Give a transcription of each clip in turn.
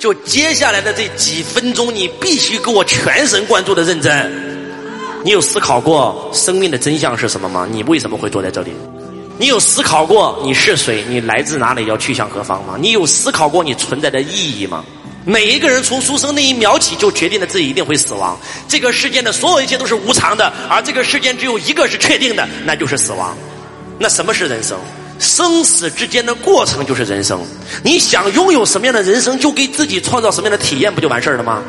就接下来的这几分钟，你必须给我全神贯注的认真。你有思考过生命的真相是什么吗？你为什么会坐在这里？你有思考过你是谁，你来自哪里，要去向何方吗？你有思考过你存在的意义吗？每一个人从出生那一秒起就决定了自己一定会死亡，这个世间的所有一切都是无常的，而这个世间只有一个是确定的，那就是死亡。那什么是人生？生死之间的过程就是人生。你想拥有什么样的人生，就给自己创造什么样的体验，不就完事儿了吗？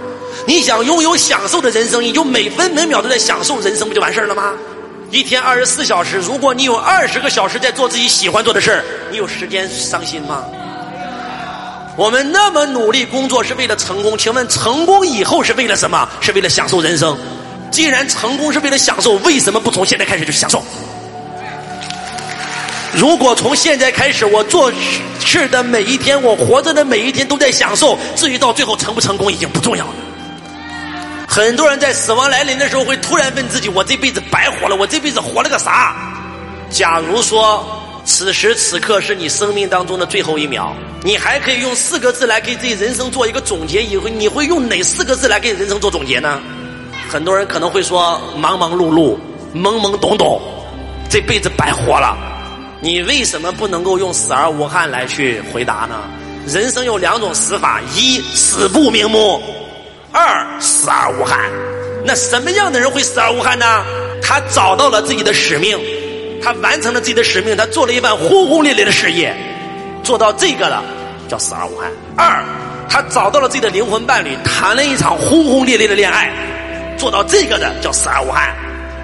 你想拥有享受的人生，你就每分每秒都在享受人生，不就完事儿了吗？一天24小时，如果你有20个小时在做自己喜欢做的事儿，你有时间伤心吗？我们那么努力工作是为了成功，请问成功以后是为了什么？是为了享受人生。既然成功是为了享受，为什么不从现在开始就享受？如果从现在开始，我做事的每一天，我活着的每一天都在享受，至于到最后成不成功已经不重要了。很多人在死亡来临的时候会突然问自己，我这辈子白活了，我这辈子活了个啥？假如说此时此刻是你生命当中的最后一秒，你还可以用4个字来给自己人生做一个总结，以后你会用哪4个字来给人生做总结呢？很多人可能会说忙忙碌碌、懵懵懂懂，这辈子白活了。你为什么不能够用死而无憾来去回答呢？人生有2种死法，一死不瞑目，2死而无憾。那什么样的人会死而无憾呢？他找到了自己的使命，他完成了自己的使命，他做了一番轰轰烈烈的事业，做到这个了叫死而无憾。2他找到了自己的灵魂伴侣，谈了一场轰轰烈烈的恋爱，做到这个的叫死而无憾。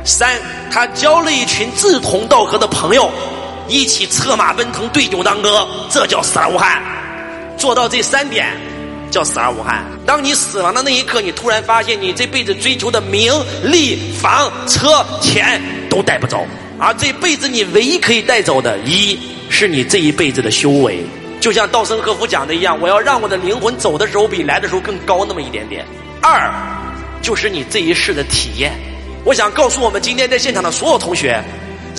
3他交了一群志同道合的朋友，一起策马奔腾，对酒当歌，这叫死而无憾。做到这3点叫死而无憾。当你死亡的那一刻，你突然发现你这辈子追求的名利房车钱都带不走，而这辈子你唯一可以带走的，一是你这一辈子的修为。就像稻盛和夫讲的一样，我要让我的灵魂走的时候比来的时候更高那么一点点。2就是你这一世的体验。我想告诉我们今天在现场的所有同学，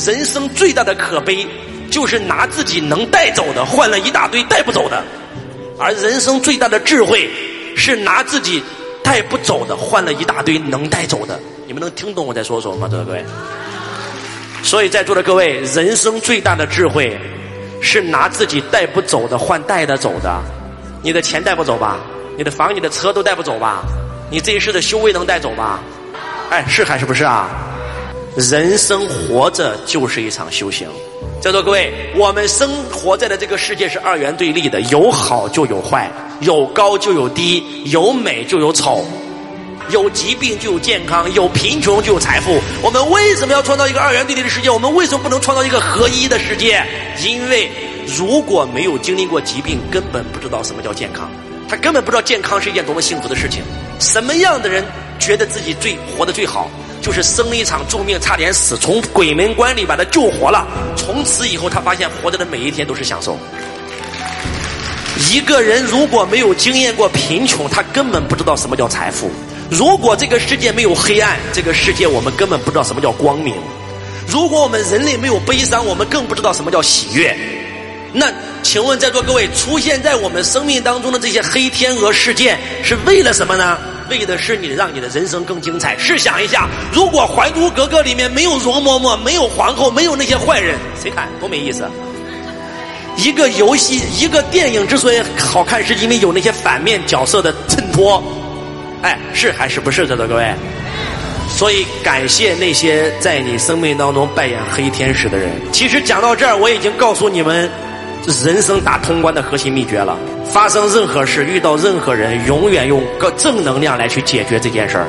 人生最大的可悲就是拿自己能带走的换了一大堆带不走的，而人生最大的智慧是拿自己带不走的换了一大堆能带走的。你们能听懂我在说什么吗？对不对？所以在座的各位，人生最大的智慧是拿自己带不走的换带的走的。你的钱带不走吧？你的房、你的车都带不走吧？你这一世的修为能带走吧？哎，是还是不是啊？人生活着就是一场修行。在座各位，我们生活在的这个世界是2元对立的，有好就有坏，有高就有低，有美就有丑，有疾病就有健康，有贫穷就有财富。我们为什么要创造一个2元对立的世界？我们为什么不能创造一个合一的世界？因为如果没有经历过疾病，根本不知道什么叫健康，他根本不知道健康是一件多么幸福的事情。什么样的人觉得自己活得最好？就是生了一场重病差点死，从鬼门关里把他救活了，从此以后他发现活着的每一天都是享受。一个人如果没有经验过贫穷，他根本不知道什么叫财富。如果这个世界没有黑暗，这个世界我们根本不知道什么叫光明。如果我们人类没有悲伤，我们更不知道什么叫喜悦。那请问在座各位，出现在我们生命当中的这些黑天鹅事件是为了什么呢？为的是你让你的人生更精彩。试想一下，如果还珠格格里面没有容嬷嬷，没有皇后，没有那些坏人，谁看多没意思。一个游戏、一个电影之所以好看，是因为有那些反面角色的衬托。哎，是还是不是？在座各位，所以感谢那些在你生命当中扮演黑天使的人。其实讲到这儿，我已经告诉你们人生打通关的核心秘诀了。发生任何事，遇到任何人，永远用个正能量来去解决这件事儿。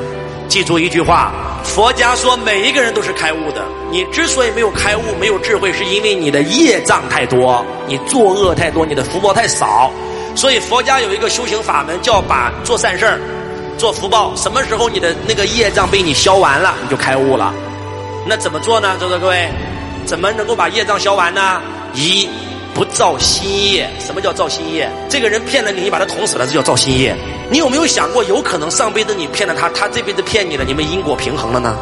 记住一句话，佛家说每一个人都是开悟的，你之所以没有开悟、没有智慧，是因为你的业障太多，你作恶太多，你的福报太少。所以佛家有一个修行法门，叫把做善事儿、做福报，什么时候你的那个业障被你消完了，你就开悟了。那怎么做呢？在座各位，怎么能够把业障消完呢？一，不造新业。什么叫造新业？这个人骗了你，你把他捅死了，这叫造新业。你有没有想过，有可能上辈子你骗了他，他这辈子骗你了，你们因果平衡了呢？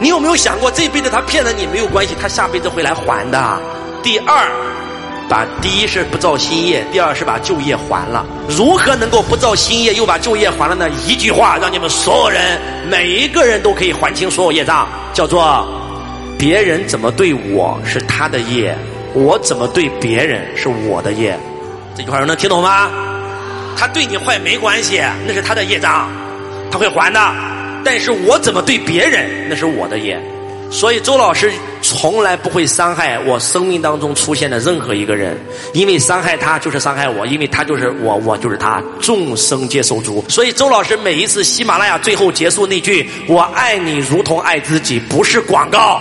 你有没有想过，这辈子他骗了你没有关系，他下辈子会来还的。第二，把第一是不造新业，第二是把旧业还了。如何能够不造新业又把旧业还了呢？一句话让你们所有人每一个人都可以还清所有业障，叫做别人怎么对我是他的业，我怎么对别人是我的业。这句话能听懂吗？他对你坏没关系，那是他的业障，他会还的。但是我怎么对别人，那是我的业。所以周老师从来不会伤害我生命当中出现的任何一个人，因为伤害他就是伤害我，因为他就是我，我就是他，众生皆受诸。所以周老师每一次喜马拉雅最后结束那句"我爱你如同爱自己"不是广告，